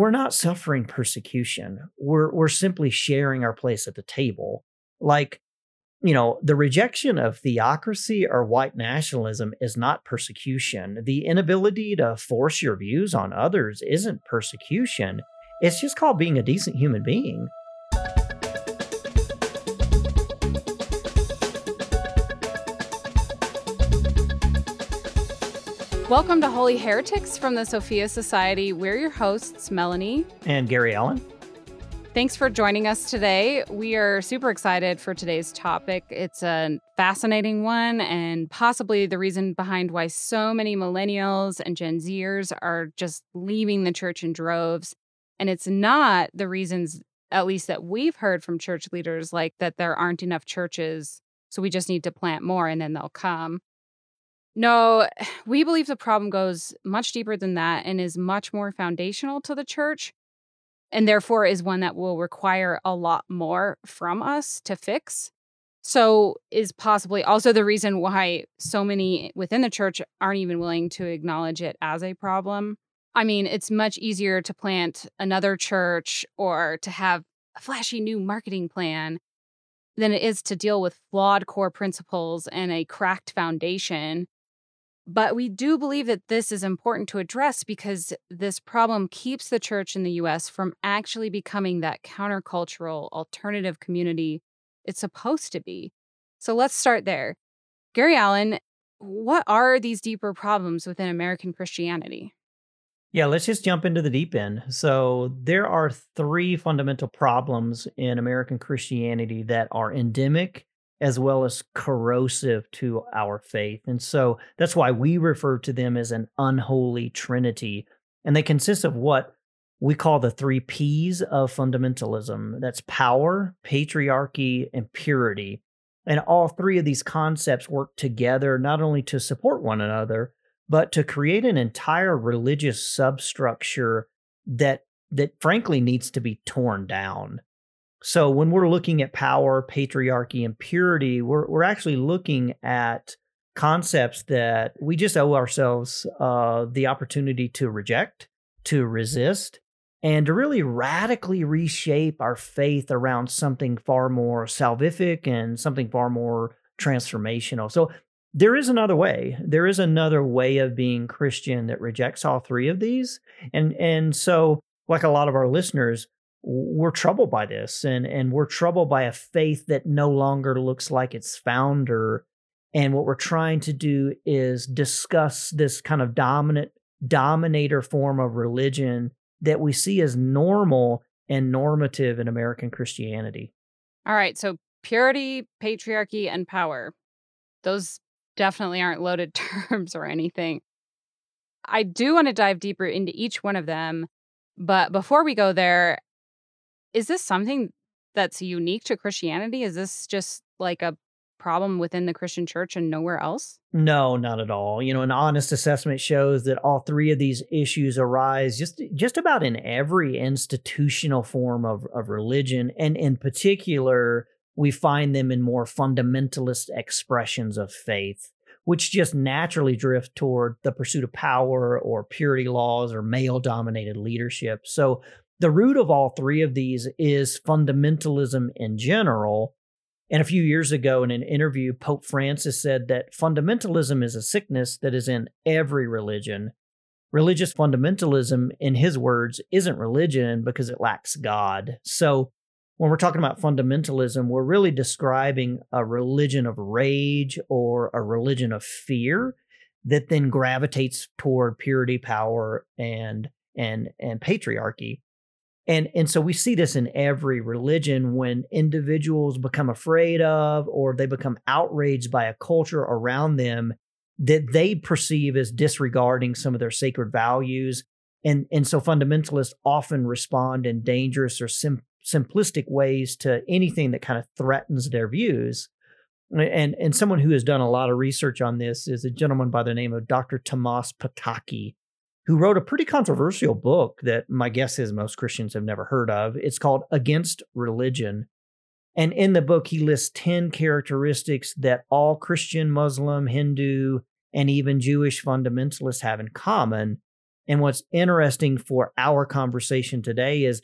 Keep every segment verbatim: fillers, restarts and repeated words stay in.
we're not suffering persecution. We're we're simply sharing our place at the table. Like, you know, the rejection of theocracy or white nationalism is not persecution. The inability to force your views on others isn't persecution. It's just called being a decent human being. Welcome to Holy Heretics from the Sophia Society. We're your hosts, Melanie and Gary Allen. Thanks for joining us today. We are super excited for today's topic. It's a fascinating one and possibly the reason behind why so many millennials and Gen Zers are just leaving the church in droves. And it's not the reasons, at least that we've heard from church leaders, like that there aren't enough churches, so we just need to plant more and then they'll come. No, we believe the problem goes much deeper than that and is much more foundational to the church, and therefore is one that will require a lot more from us to fix. So is possibly also the reason why so many within the church aren't even willing to acknowledge it as a problem. I mean, it's much easier to plant another church or to have a flashy new marketing plan than it is to deal with flawed core principles and a cracked foundation. But we do believe that this is important to address because this problem keeps the church in the U S from actually becoming that countercultural, alternative community it's supposed to be. So let's start there. Gary Allen, what are these deeper problems within American Christianity? Yeah, let's just jump into the deep end. So there are three fundamental problems in American Christianity that are endemic as well as corrosive to our faith. And so that's why we refer to them as an unholy trinity. And they consist of what we call the three P's of fundamentalism. That's power, patriarchy, and purity. And all three of these concepts work together not only to support one another, but to create an entire religious substructure that that frankly needs to be torn down. So when we're looking at power, patriarchy, and purity, we're we're actually looking at concepts that we just owe ourselves uh, the opportunity to reject, to resist, and to really radically reshape our faith around something far more salvific and something far more transformational. So there is another way. There is another way of being Christian that rejects all three of these. And and so, like a lot of our listeners, we're troubled by this, and, and we're troubled by a faith that no longer looks like its founder. And what we're trying to do is discuss this kind of dominant dominator form of religion that we see as normal and normative in American Christianity. All right, so purity, patriarchy, and power. Those definitely aren't loaded terms or anything. I do want to dive deeper into each one of them, but before we go there, is this something that's unique to Christianity? Is this just like a problem within the Christian church and nowhere else? No, not at all. You know, an honest assessment shows that all three of these issues arise just just about in every institutional form of, of religion, and in particular, we find them in more fundamentalist expressions of faith, which just naturally drift toward the pursuit of power or purity laws or male-dominated leadership. So the root of all three of these is fundamentalism in general. And a few years ago in an interview, Pope Francis said that fundamentalism is a sickness that is in every religion. Religious fundamentalism, in his words, isn't religion because it lacks God. So when we're talking about fundamentalism, we're really describing a religion of rage or a religion of fear that then gravitates toward purity, power, and and and patriarchy. And, and so we see this in every religion when individuals become afraid of or they become outraged by a culture around them that they perceive as disregarding some of their sacred values. And, and so fundamentalists often respond in dangerous or sim- simplistic ways to anything that kind of threatens their views. And, and someone who has done a lot of research on this is a gentleman by the name of Doctor Tomas Pataki, who wrote a pretty controversial book that my guess is most Christians have never heard of. It's called Against Religion. And in the book, he lists ten characteristics that all Christian, Muslim, Hindu, and even Jewish fundamentalists have in common. And what's interesting for our conversation today is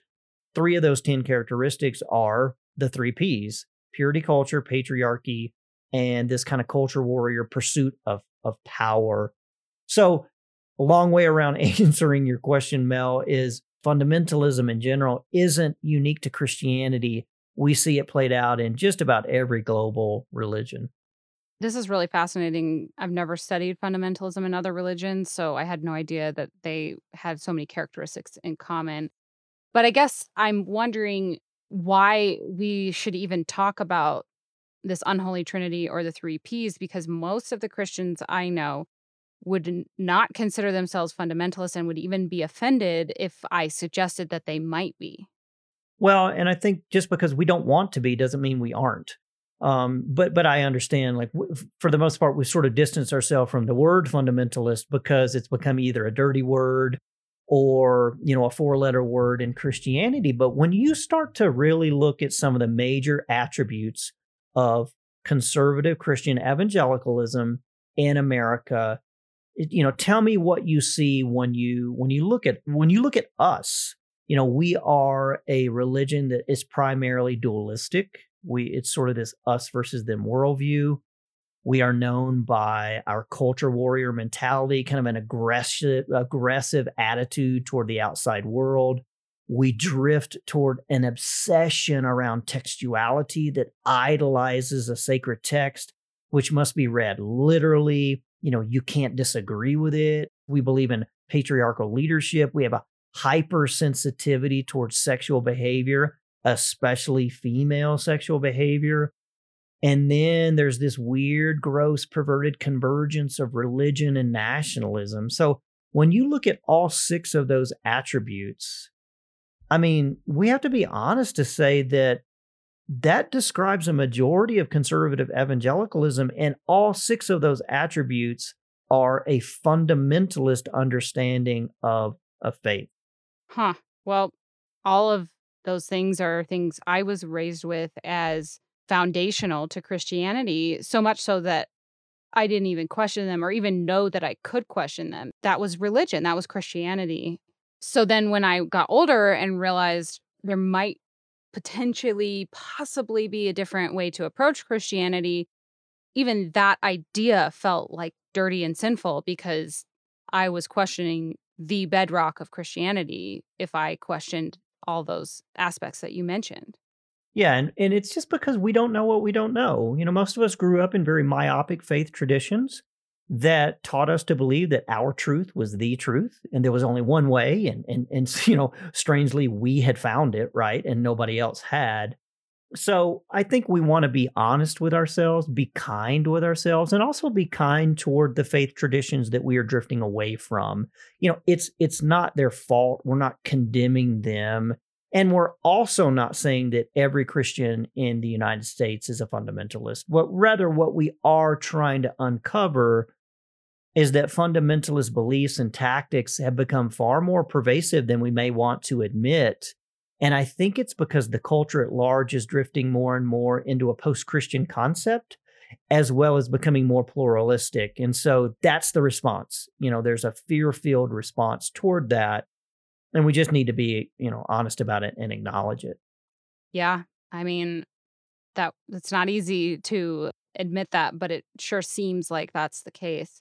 three of those ten characteristics are the three Ps: purity culture, patriarchy, and this kind of culture warrior pursuit of, of power. So a long way around answering your question, Mel, is fundamentalism in general isn't unique to Christianity. We see it played out in just about every global religion. This is really fascinating. I've never studied fundamentalism in other religions, so I had no idea that they had so many characteristics in common. But I guess I'm wondering why we should even talk about this unholy trinity or the three Ps, because most of the Christians I know would not consider themselves fundamentalists and would even be offended if I suggested that they might be. Well, and I think just because we don't want to be doesn't mean we aren't. Um, but but I understand, like, w- for the most part, we sort of distance ourselves from the word fundamentalist because it's become either a dirty word or, you know, a four-letter word in Christianity. But when you start to really look at some of the major attributes of conservative Christian evangelicalism in America, you know, tell me what you see when you when you look at when you look at us. You know, we are a religion that is primarily dualistic. We it's sort of this us versus them worldview. We are known by our culture warrior mentality, kind of an aggressive aggressive attitude toward the outside world. We drift toward an obsession around textuality that idolizes a sacred text, which must be read literally. You know, you can't disagree with it. We believe in patriarchal leadership. We have a hypersensitivity towards sexual behavior, especially female sexual behavior. And then there's this weird, gross, perverted convergence of religion and nationalism. So when you look at all six of those attributes, I mean, we have to be honest to say that that describes a majority of conservative evangelicalism, and all six of those attributes are a fundamentalist understanding of, of faith. Huh. Well, all of those things are things I was raised with as foundational to Christianity, so much so that I didn't even question them or even know that I could question them. That was religion. That was Christianity. So then when I got older and realized there might potentially, possibly be a different way to approach Christianity, even that idea felt like dirty and sinful because I was questioning the bedrock of Christianity if I questioned all those aspects that you mentioned. Yeah, and, and it's just because we don't know what we don't know. You know, most of us grew up in very myopic faith traditions that taught us to believe that our truth was the truth and there was only one way. And, and, and, you know, strangely, we had found it, right? And nobody else had. So I think we want to be honest with ourselves, be kind with ourselves, and also be kind toward the faith traditions that we are drifting away from. You know, it's, it's not their fault. We're not condemning them. And we're also not saying that every Christian in the United States is a fundamentalist. But rather, what we are trying to uncover is that fundamentalist beliefs and tactics have become far more pervasive than we may want to admit. And I think it's because the culture at large is drifting more and more into a post-Christian concept, as well as becoming more pluralistic. And so that's the response. You know, there's a fear-filled response toward that. And we just need to be, you know, honest about it and acknowledge it. Yeah. I mean, that it's not easy to admit that, but it sure seems like that's the case.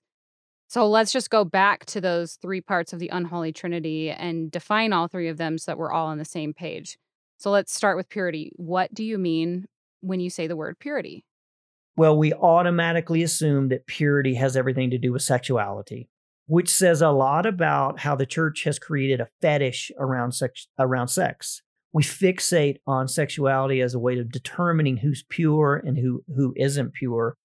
So let's just go back to those three parts of the unholy trinity and define all three of them so that we're all on the same page. So let's start with purity. What do you mean when you say the word purity? Well, we automatically assume that purity has everything to do with sexuality, which says a lot about how the church has created a fetish around sex. Around sex. We fixate on sexuality as a way of determining who's pure and who, who isn't pure.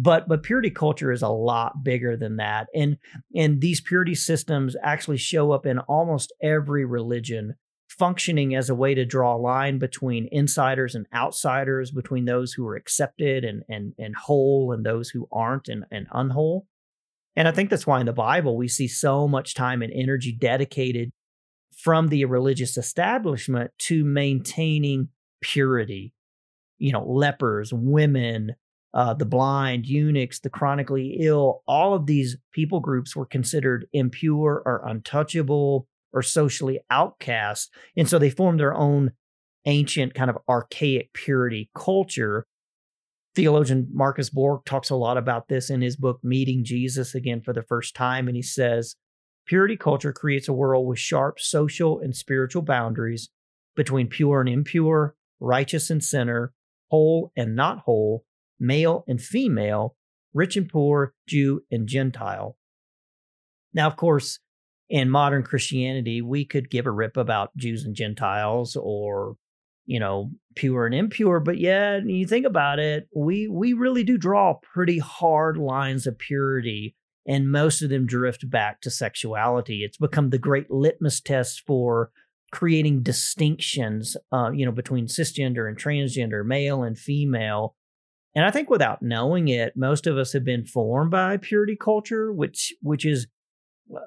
But but purity culture is a lot bigger than that. And, and these purity systems actually show up in almost every religion, functioning as a way to draw a line between insiders and outsiders, between those who are accepted and, and, and whole and those who aren't and, and unwhole. And I think that's why in the Bible we see so much time and energy dedicated from the religious establishment to maintaining purity. You know, lepers, women, uh, the blind, eunuchs, the chronically ill, all of these people groups were considered impure or untouchable or socially outcast. And so they formed their own ancient kind of archaic purity culture. Theologian Marcus Borg talks a lot about this in his book, Meeting Jesus Again for the First Time. And he says, purity culture creates a world with sharp social and spiritual boundaries between pure and impure, righteous and sinner, whole and not whole, male and female, rich and poor, Jew and Gentile. Now, of course, in modern Christianity, we could give a rip about Jews and Gentiles or, you know, pure and impure. But yeah, you think about it, we we really do draw pretty hard lines of purity, and most of them drift back to sexuality. It's become the great litmus test for creating distinctions, uh, you know, between cisgender and transgender, male and female. And I think without knowing it, most of us have been formed by purity culture, which which is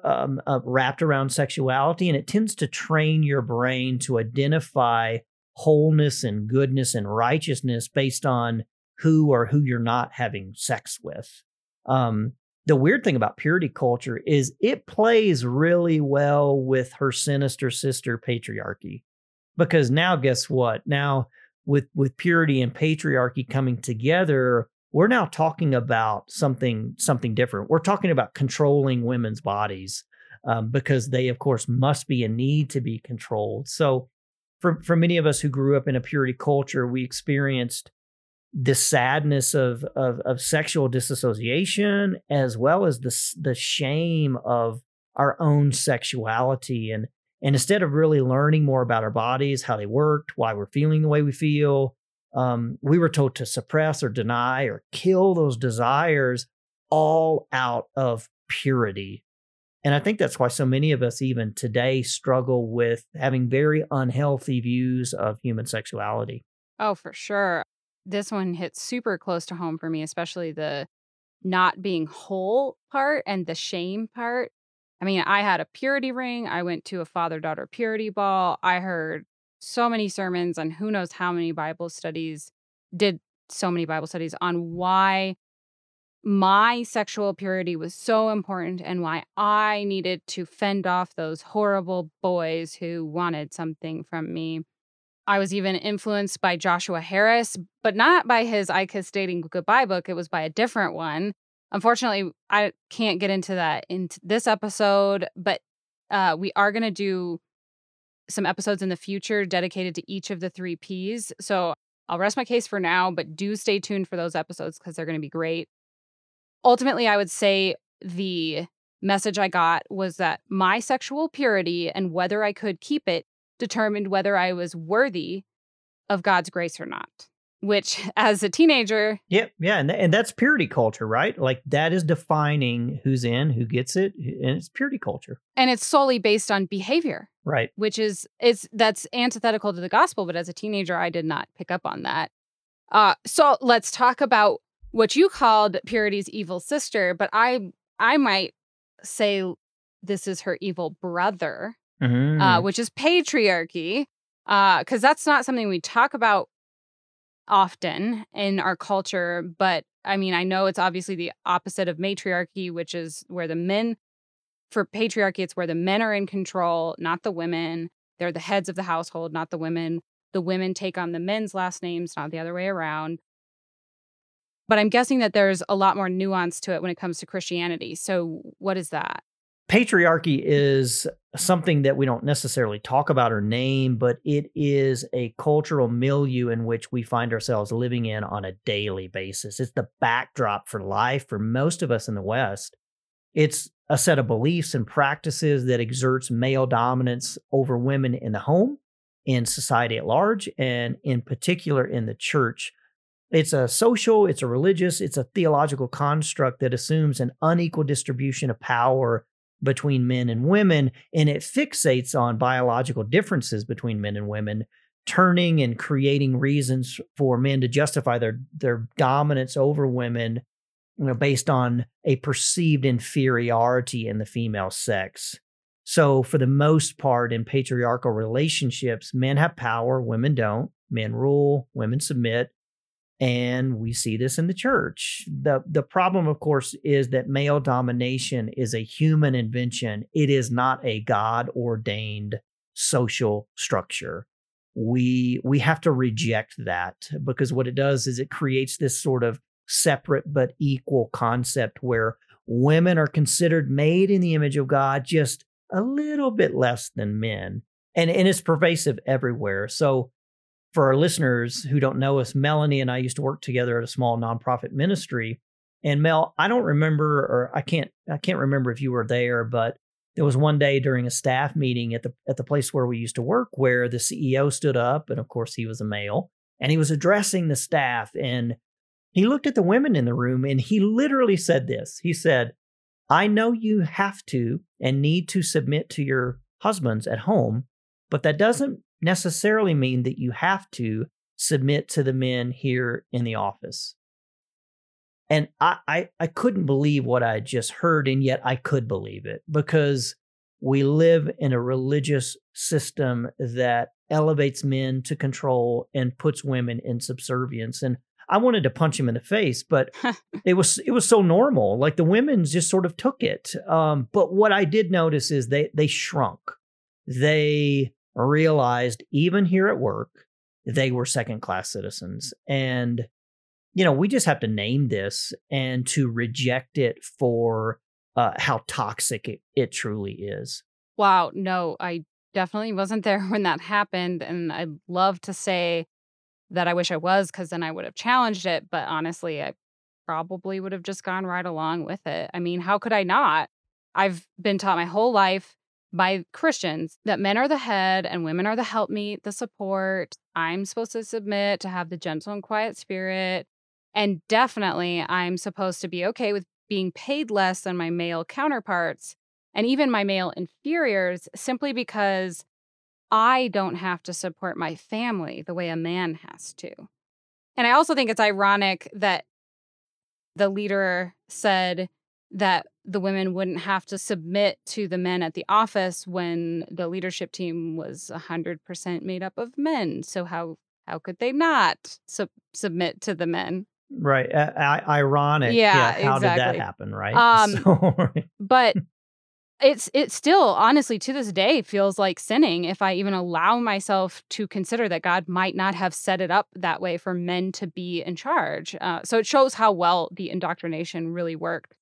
um, uh, wrapped around sexuality. And it tends to train your brain to identify wholeness and goodness and righteousness based on who or who you're not having sex with. Um, the weird thing about purity culture is it plays really well with her sinister sister patriarchy, because now guess what? Now with, with purity and patriarchy coming together, we're now talking about something, something different. We're talking about controlling women's bodies um, because they, of course, must be in need to be controlled. So for, for many of us who grew up in a purity culture, we experienced the sadness of, of, of sexual disassociation, as well as the, the shame of our own sexuality. And, and instead of really learning more about our bodies, how they worked, why we're feeling the way we feel, um, we were told to suppress or deny or kill those desires all out of purity. And I think that's why so many of us even today struggle with having very unhealthy views of human sexuality. Oh, for sure. This one hits super close to home for me, especially the not being whole part and the shame part. I mean, I had a purity ring. I went to a father-daughter purity ball. I heard so many sermons and who knows how many Bible studies, did so many Bible studies on why my sexual purity was so important and why I needed to fend off those horrible boys who wanted something from me. I was even influenced by Joshua Harris, but not by his I Kiss Dating Goodbye book. It was by a different one. Unfortunately, I can't get into that in this episode, but uh, we are going to do some episodes in the future dedicated to each of the three Ps. So I'll rest my case for now, but do stay tuned for those episodes because they're going to be great. Ultimately, I would say the message I got was that my sexual purity and whether I could keep it determined whether I was worthy of God's grace or not, which as a teenager... Yep, yeah, yeah, and, th- and that's purity culture, right? Like that is defining who's in, who gets it, and it's purity culture. And it's solely based on behavior. Right. Which is, it's that's antithetical to the gospel, but as a teenager, I did not pick up on that. Uh, so let's talk about what you called purity's evil sister, but I I might say this is her evil brother, mm-hmm. uh, which is patriarchy, because uh, that's not something we talk about often in our culture. But I mean, I know it's obviously the opposite of matriarchy, which is where the men, for patriarchy, it's where the men are in control, not the women. They're the heads of the household, not the women. The women take on the men's last names, not the other way around. But I'm guessing that there's a lot more nuance to it when it comes to Christianity. So what is that? Patriarchy is something that we don't necessarily talk about or name, but it is a cultural milieu in which we find ourselves living in on a daily basis. It's the backdrop for life for most of us in the West. It's a set of beliefs and practices that exerts male dominance over women in the home, in society at large, and in particular in the church. It's a social, it's a religious, it's a theological construct that assumes an unequal distribution of power between men and women, and it fixates on biological differences between men and women, turning and creating reasons for men to justify their, their dominance over women, you know, based on a perceived inferiority in the female sex. So for the most part, in patriarchal relationships, men have power, women don't. Men rule, women submit. And we see this in the church. The the problem, of course, is that male domination is a human invention. It is not a God-ordained social structure. We we have to reject that, because what it does is it creates this sort of separate but equal concept where women are considered made in the image of God just a little bit less than men. And, and it's pervasive everywhere. So for our listeners who don't know us, Melanie and I used to work together at a small nonprofit ministry. And Mel, I don't remember, or I can't, I can't remember if you were there, but there was one day during a staff meeting at the at the place where we used to work, where the C E O stood up, and of course he was a male, and he was addressing the staff, and he looked at the women in the room, and he literally said this. He said, "I know you have to and need to submit to your husbands at home, but that doesn't necessarily mean that you have to submit to the men here in the office." And I, I, I couldn't believe what I just heard, and yet I could believe it, because we live in a religious system that elevates men to control and puts women in subservience. And I wanted to punch him in the face, but it was it was so normal. Like, the women just sort of took it. Um, but what I did notice is they they shrunk. They realized, even here at work, they were second-class citizens. And, you know, we just have to name this and to reject it for uh, how toxic it, it truly is. Wow. No, I definitely wasn't there when that happened. And I'd love to say that I wish I was, because then I would have challenged it. But honestly, I probably would have just gone right along with it. I mean, how could I not? I've been taught my whole life by Christians that men are the head and women are the helpmeet, the support. I'm supposed to submit, to have the gentle and quiet spirit. And definitely I'm supposed to be okay with being paid less than my male counterparts and even my male inferiors, simply because I don't have to support my family the way a man has to. And I also think it's ironic that the leader said that the women wouldn't have to submit to the men at the office when the leadership team was one hundred percent made up of men. So how how could they not sub- submit to the men? Right. Uh, I- ironic. Yeah, yeah. How exactly. did that happen, right? Um, so, but it's it still, honestly, to this day, feels like sinning if I even allow myself to consider that God might not have set it up that way for men to be in charge. Uh, so it shows how well the indoctrination really worked.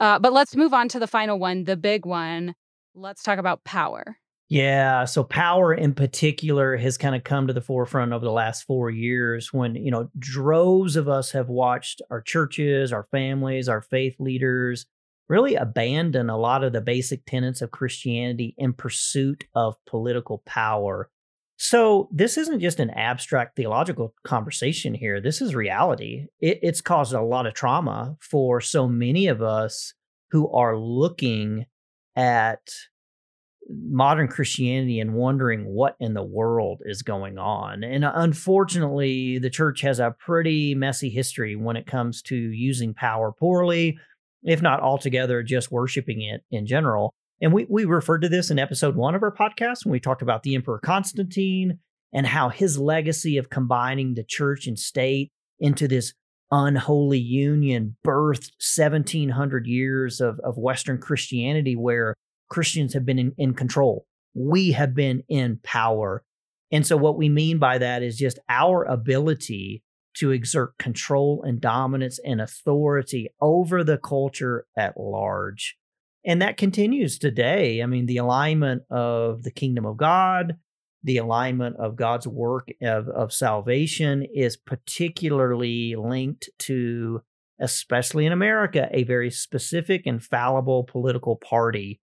Uh, but let's move on to the final one, the big one. Let's talk about power. Yeah. So power in particular has kind of come to the forefront over the last four years when, you know, droves of us have watched our churches, our families, our faith leaders really abandon a lot of the basic tenets of Christianity in pursuit of political power. So this isn't just an abstract theological conversation here. This is reality. It, it's caused a lot of trauma for so many of us who are looking at modern Christianity and wondering what in the world is going on. And unfortunately, the church has a pretty messy history when it comes to using power poorly, if not altogether just worshiping it in general. And we, we referred to this in episode one of our podcast when we talked about the Emperor Constantine and how his legacy of combining the church and state into this unholy union birthed seventeen hundred years of, of Western Christianity, where Christians have been in, in control. We have been in power. And so what we mean by that is just our ability to exert control and dominance and authority over the culture at large. And that continues today. I mean, the alignment of the kingdom of God, the alignment of God's work of, of salvation is particularly linked to, especially in America, a very specific and fallible political party.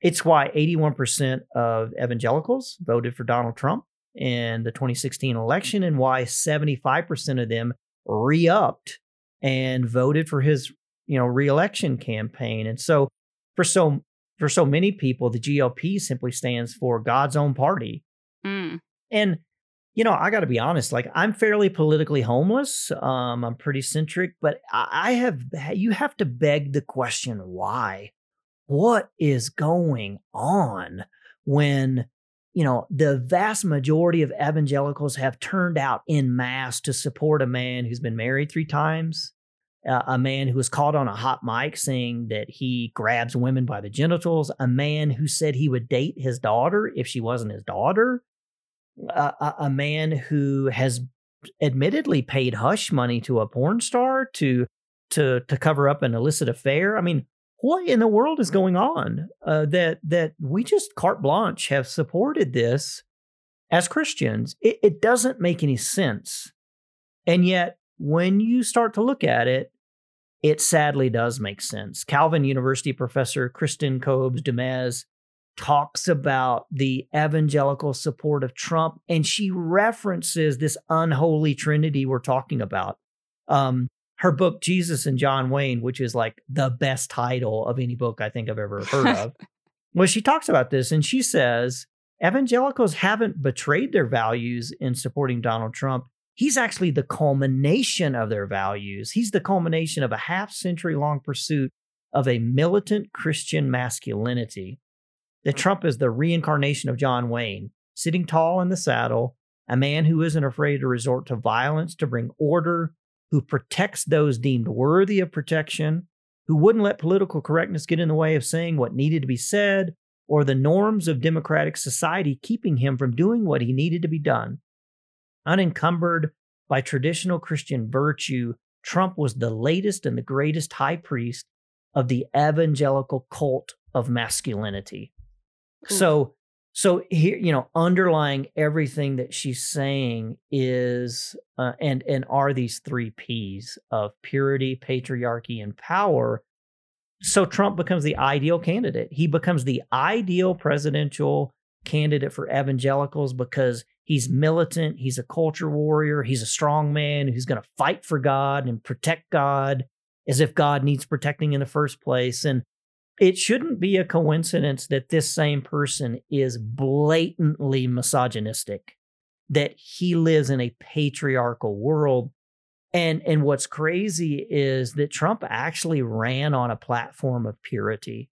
It's why eighty-one percent of evangelicals voted for Donald Trump in the twenty sixteen election, and why seventy-five percent of them re-upped and voted for his, you know, re-election campaign. And so For so for so many people, the G O P simply stands for God's own party. Mm. And, you know, I got to be honest, like, I'm fairly politically homeless. Um, I'm pretty centric, but I have you have to beg the question, why? What is going on when you know, the vast majority of evangelicals have turned out en masse to support a man who's been married three times, uh, a man who was caught on a hot mic saying that he grabs women by the genitals, a man who said he would date his daughter if she wasn't his daughter, uh, a, a man who has admittedly paid hush money to a porn star to to to cover up an illicit affair. I mean, what in the world is going on uh, that that we just carte blanche have supported this as Christians? It, it doesn't make any sense. And yet, when you start to look at it, it sadly does make sense. Calvin University professor Kristen Kobes Du Mez talks about the evangelical support of Trump, and she references this unholy trinity we're talking about. Um, Her book, Jesus and John Wayne, which is like the best title of any book I think I've ever heard of. Well, she talks about this and she says, evangelicals haven't betrayed their values in supporting Donald Trump. He's actually the culmination of their values. He's the culmination of a half century long pursuit of a militant Christian masculinity. That Trump is the reincarnation of John Wayne, sitting tall in the saddle, a man who isn't afraid to resort to violence to bring order, who protects those deemed worthy of protection, who wouldn't let political correctness get in the way of saying what needed to be said, or the norms of democratic society keeping him from doing what he needed to be done. Unencumbered by traditional Christian virtue, Trump was the latest and the greatest high priest of the evangelical cult of masculinity. Ooh. So, so here, you know, underlying everything that she's saying is uh, and and are these three P's of purity, patriarchy, and power. So Trump becomes the ideal candidate. He becomes the ideal presidential candidate for evangelicals because he's militant, he's a culture warrior, he's a strong man who's going to fight for God and protect God as if God needs protecting in the first place. And it shouldn't be a coincidence that this same person is blatantly misogynistic, that he lives in a patriarchal world. And, and what's crazy is that Trump actually ran on a platform of purity.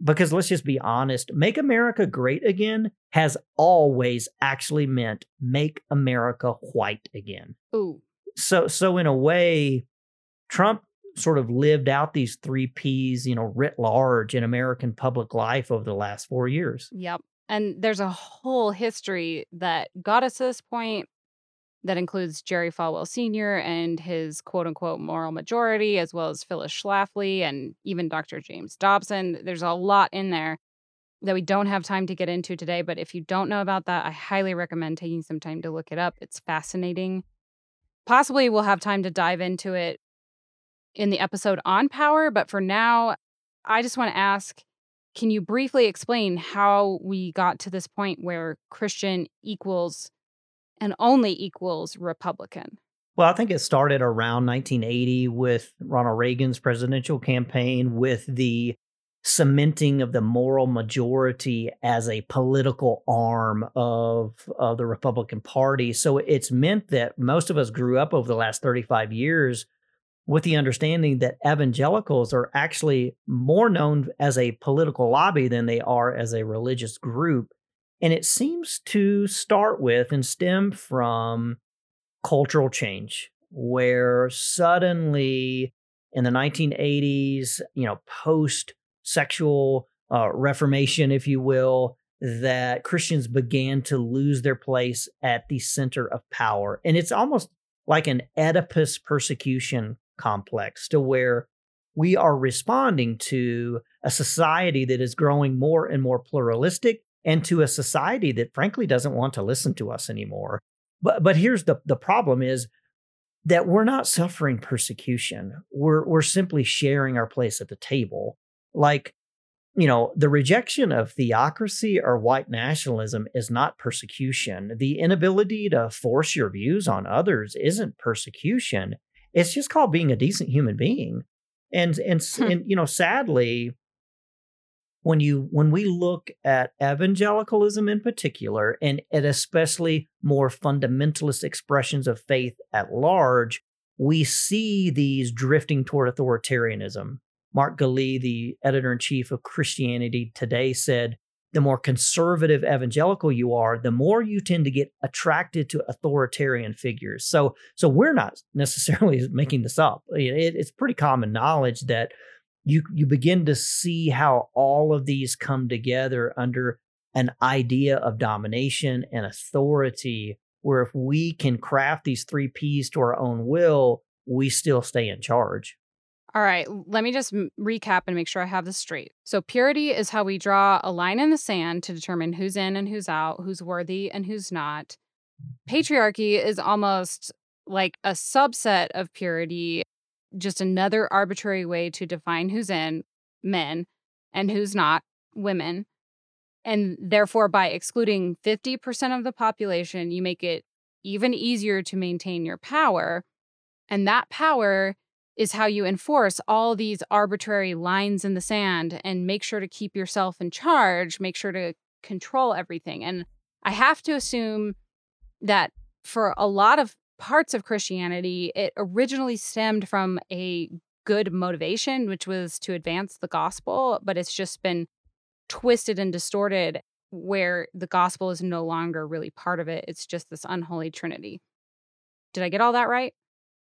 Because let's just be honest, Make America Great Again has always actually meant Make America White Again. Ooh. So, so in a way, Trump sort of lived out these three P's, you know, writ large in American public life over the last four years. Yep. And there's a whole history that got us to this point that includes Jerry Falwell Senior and his quote unquote moral majority, as well as Phyllis Schlafly and even Doctor James Dobson. There's a lot in there that we don't have time to get into today. But if you don't know about that, I highly recommend taking some time to look it up. It's fascinating. Possibly we'll have time to dive into it in the episode on power, but for now, I just want to ask, can you briefly explain how we got to this point where Christian equals and only equals Republican? Well, I think it started around nineteen eighty with Ronald Reagan's presidential campaign, with the cementing of the moral majority as a political arm of, of the Republican Party. So it's meant that most of us grew up over the last thirty-five years with the understanding that evangelicals are actually more known as a political lobby than they are as a religious group. And it seems to start with and stem from cultural change, where suddenly in the nineteen eighties, you know, post-sexual uh, reformation, if you will, that Christians began to lose their place at the center of power. And it's almost like an Oedipus persecution complex, to where we are responding to a society that is growing more and more pluralistic, and to a society that frankly doesn't want to listen to us anymore. But but here's the, the problem is that we're not suffering persecution. We're we're simply sharing our place at the table. Like, you know, the rejection of theocracy or white nationalism is not persecution. The inability to force your views on others isn't persecution. It's just called being a decent human being. And, and, hmm. and you know, sadly, when you when we look at evangelicalism in particular, and, and especially more fundamentalist expressions of faith at large, we see these drifting toward authoritarianism. Mark Galli, the editor-in-chief of Christianity Today, said the more conservative evangelical you are, the more you tend to get attracted to authoritarian figures. So, so we're not necessarily making this up. It, it's pretty common knowledge that you you begin to see how all of these come together under an idea of domination and authority, where if we can craft these three Ps to our own will, we still stay in charge. All right, let me just recap and make sure I have this straight. So purity is how we draw a line in the sand to determine who's in and who's out, who's worthy and who's not. Patriarchy is almost like a subset of purity, just another arbitrary way to define who's in, men, and who's not, women. And therefore, by excluding fifty percent of the population, you make it even easier to maintain your power. And that power is how you enforce all these arbitrary lines in the sand and make sure to keep yourself in charge, make sure to control everything. And I have to assume that for a lot of parts of Christianity, it originally stemmed from a good motivation, which was to advance the gospel, but it's just been twisted and distorted where the gospel is no longer really part of it. It's just this unholy trinity. Did I get all that right?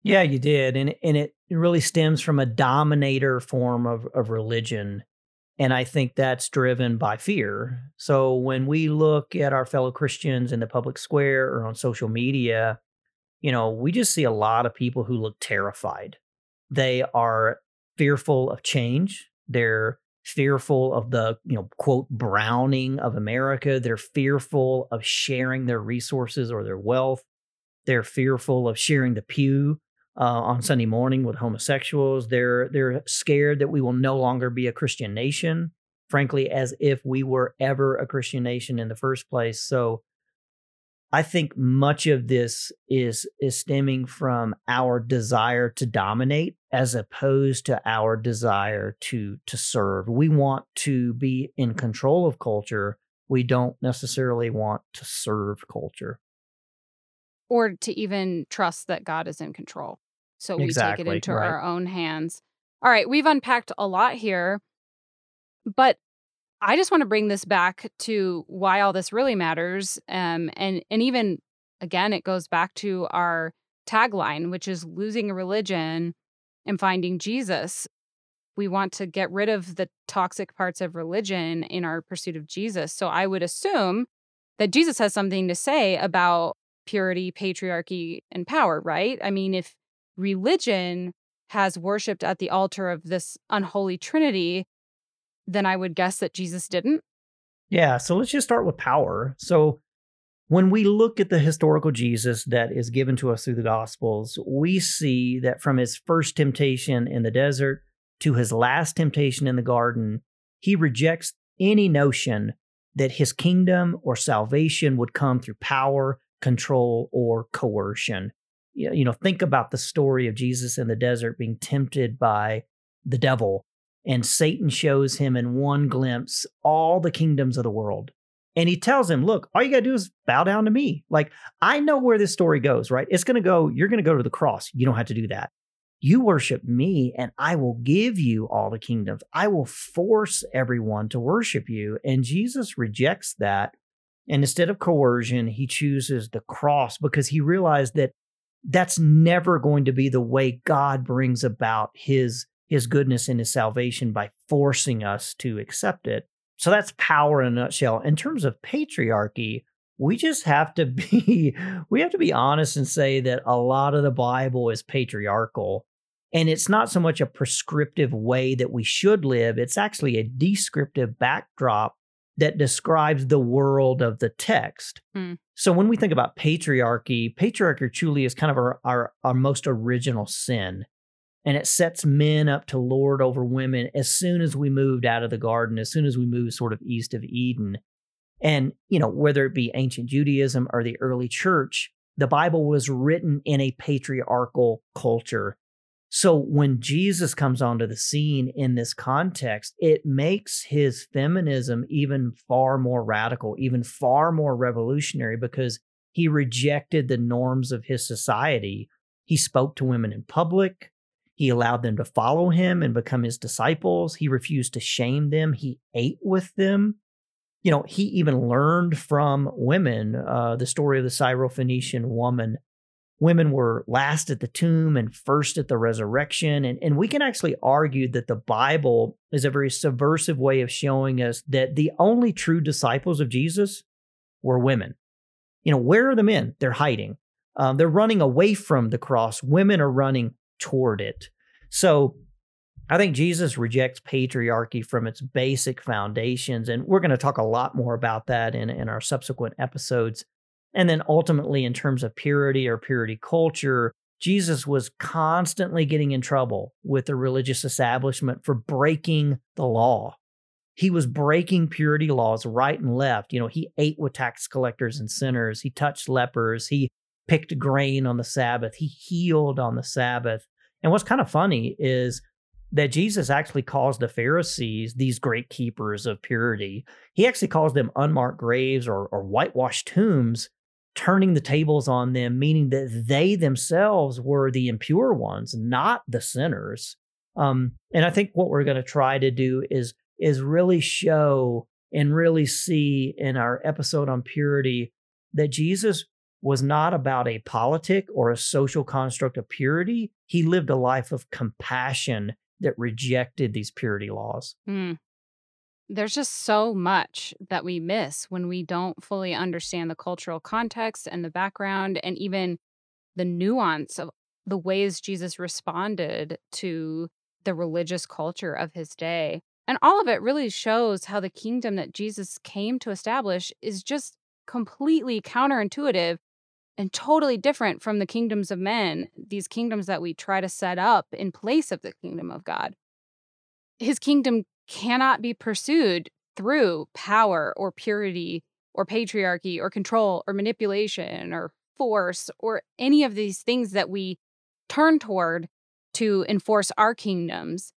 Yeah, you did. And, and it really stems from a dominator form of, of religion. And I think that's driven by fear. So when we look at our fellow Christians in the public square or on social media, you know, we just see a lot of people who look terrified. They are fearful of change. They're fearful of the, you know, quote, browning of America. They're fearful of sharing their resources or their wealth. They're fearful of sharing the pew Uh, on Sunday morning with homosexuals. They're they're scared that we will no longer be a Christian nation, frankly, as if we were ever a Christian nation in the first place. So I think much of this is is stemming from our desire to dominate as opposed to our desire to to serve. We want to be in control of culture. We don't necessarily want to serve culture, or to even trust that God is in control. So we exactly, take it into right. our own hands. All right, we've unpacked a lot here, but I just want to bring this back to why all this really matters. Um, and, and even, again, it goes back to our tagline, which is losing religion and finding Jesus. We want to get rid of the toxic parts of religion in our pursuit of Jesus. So I would assume that Jesus has something to say about purity, patriarchy, and power, right? I mean, if religion has worshipped at the altar of this unholy trinity, then I would guess that Jesus didn't. Yeah, so let's just start with power. So when we look at the historical Jesus that is given to us through the Gospels, we see that from his first temptation in the desert to his last temptation in the garden, he rejects any notion that his kingdom or salvation would come through power, control, or coercion. You know, think about the story of Jesus in the desert being tempted by the devil, and Satan shows him in one glimpse all the kingdoms of the world. And he tells him, look, all you got to do is bow down to me. Like, I know where this story goes, right? It's going to go, you're going to go to the cross. You don't have to do that. You worship me and I will give you all the kingdoms. I will force everyone to worship you. And Jesus rejects that. And instead of coercion, he chooses the cross because he realized that that's never going to be the way God brings about his, his goodness and his salvation by forcing us to accept it. So that's power in a nutshell. In terms of patriarchy, we just have to be, we have to be honest and say that a lot of the Bible is patriarchal. And it's not so much a prescriptive way that we should live. It's actually a descriptive backdrop that describes the world of the text. Mm. So when we think about patriarchy, patriarchy truly is kind of our, our, our most original sin. And it sets men up to lord over women as soon as we moved out of the garden, as soon as we moved sort of east of Eden. And, you know, whether it be ancient Judaism or the early church, the Bible was written in a patriarchal culture. So when Jesus comes onto the scene in this context, it makes his feminism even far more radical, even far more revolutionary, because he rejected the norms of his society. He spoke to women in public. He allowed them to follow him and become his disciples. He refused to shame them. He ate with them. you know, he even learned from women, uh, the story of the Syrophoenician woman. Women were last at the tomb and first at the resurrection. And, and we can actually argue that the Bible is a very subversive way of showing us that the only true disciples of Jesus were women. You know, where are the men? They're hiding. Um, they're running away from the cross. Women are running toward it. So I think Jesus rejects patriarchy from its basic foundations. And we're going to talk a lot more about that in, in our subsequent episodes. And then ultimately, in terms of purity or purity culture, Jesus was constantly getting in trouble with the religious establishment for breaking the law. He was breaking purity laws right and left. You know, he ate with tax collectors and sinners. He touched lepers. He picked grain on the Sabbath. He healed on the Sabbath. And what's kind of funny is that Jesus actually calls the Pharisees, these great keepers of purity, he actually calls them unmarked graves or, or whitewashed tombs, turning the tables on them, meaning that they themselves were the impure ones, not the sinners. Um, and I think what we're going to try to do is, is really show and really see in our episode on purity that Jesus was not about a politic or a social construct of purity. He lived a life of compassion that rejected these purity laws. Mm. There's just so much that we miss when we don't fully understand the cultural context and the background and even the nuance of the ways Jesus responded to the religious culture of his day. And all of it really shows how the kingdom that Jesus came to establish is just completely counterintuitive and totally different from the kingdoms of men, these kingdoms that we try to set up in place of the kingdom of God. His kingdom cannot be pursued through power or purity or patriarchy or control or manipulation or force or any of these things that we turn toward to enforce our kingdoms.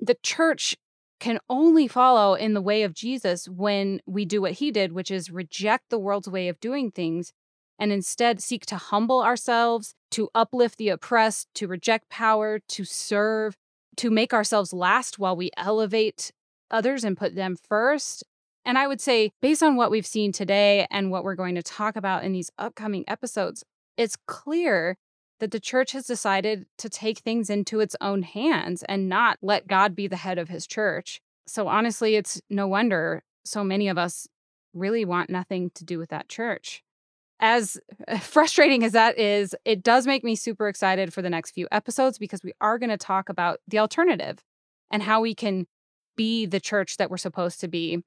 The church can only follow in the way of Jesus when we do what he did, which is reject the world's way of doing things and instead seek to humble ourselves, to uplift the oppressed, to reject power, to serve, to make ourselves last while we elevate others and put them first. And I would say, based on what we've seen today and what we're going to talk about in these upcoming episodes, it's clear that the church has decided to take things into its own hands and not let God be the head of his church. So honestly, it's no wonder so many of us really want nothing to do with that church. As frustrating as that is, it does make me super excited for the next few episodes because we are going to talk about the alternative and how we can be the church that we're supposed to be.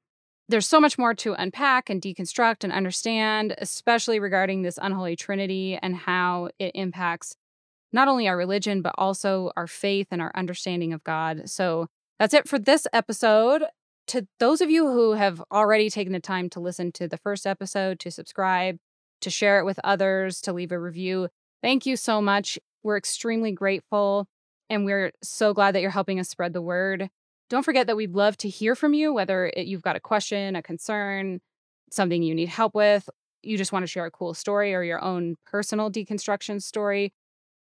There's so much more to unpack and deconstruct and understand, especially regarding this unholy Trinity and how it impacts not only our religion, but also our faith and our understanding of God. So that's it for this episode. To those of you who have already taken the time to listen to the first episode, to subscribe, to share it with others, to leave a review. Thank you so much. We're extremely grateful, and we're so glad that you're helping us spread the word. Don't forget that we'd love to hear from you, whether it, you've got a question, a concern, something you need help with, you just want to share a cool story or your own personal deconstruction story,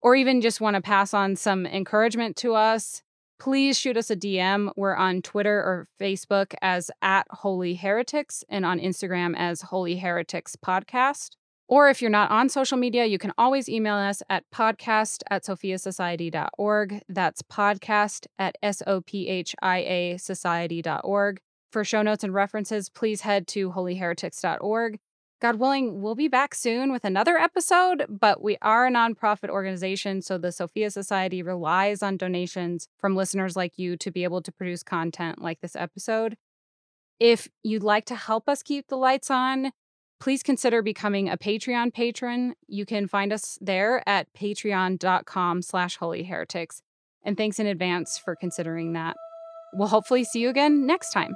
or even just want to pass on some encouragement to us. Please shoot us a D M. We're on Twitter or Facebook as at Holy Heretics and on Instagram as Holy Heretics Podcast. Or if you're not on social media, you can always email us at podcast at sophia society dot org. That's podcast at S O P H I A society dot org. For show notes and references, please head to holy heretics dot org. God willing, we'll be back soon with another episode, but we are a nonprofit organization, so the Sophia Society relies on donations from listeners like you to be able to produce content like this episode. If you'd like to help us keep the lights on, please consider becoming a Patreon patron. You can find us there at patreon.com slash holyheretics. And thanks in advance for considering that. We'll hopefully see you again next time.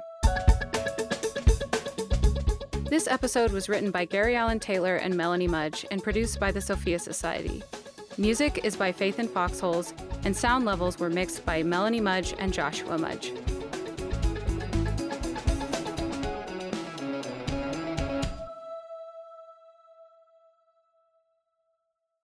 This episode was written by Gary Allen Taylor and Melanie Mudge and produced by the Sophia Society. Music is by Faith in Foxholes, and sound levels were mixed by Melanie Mudge and Joshua Mudge.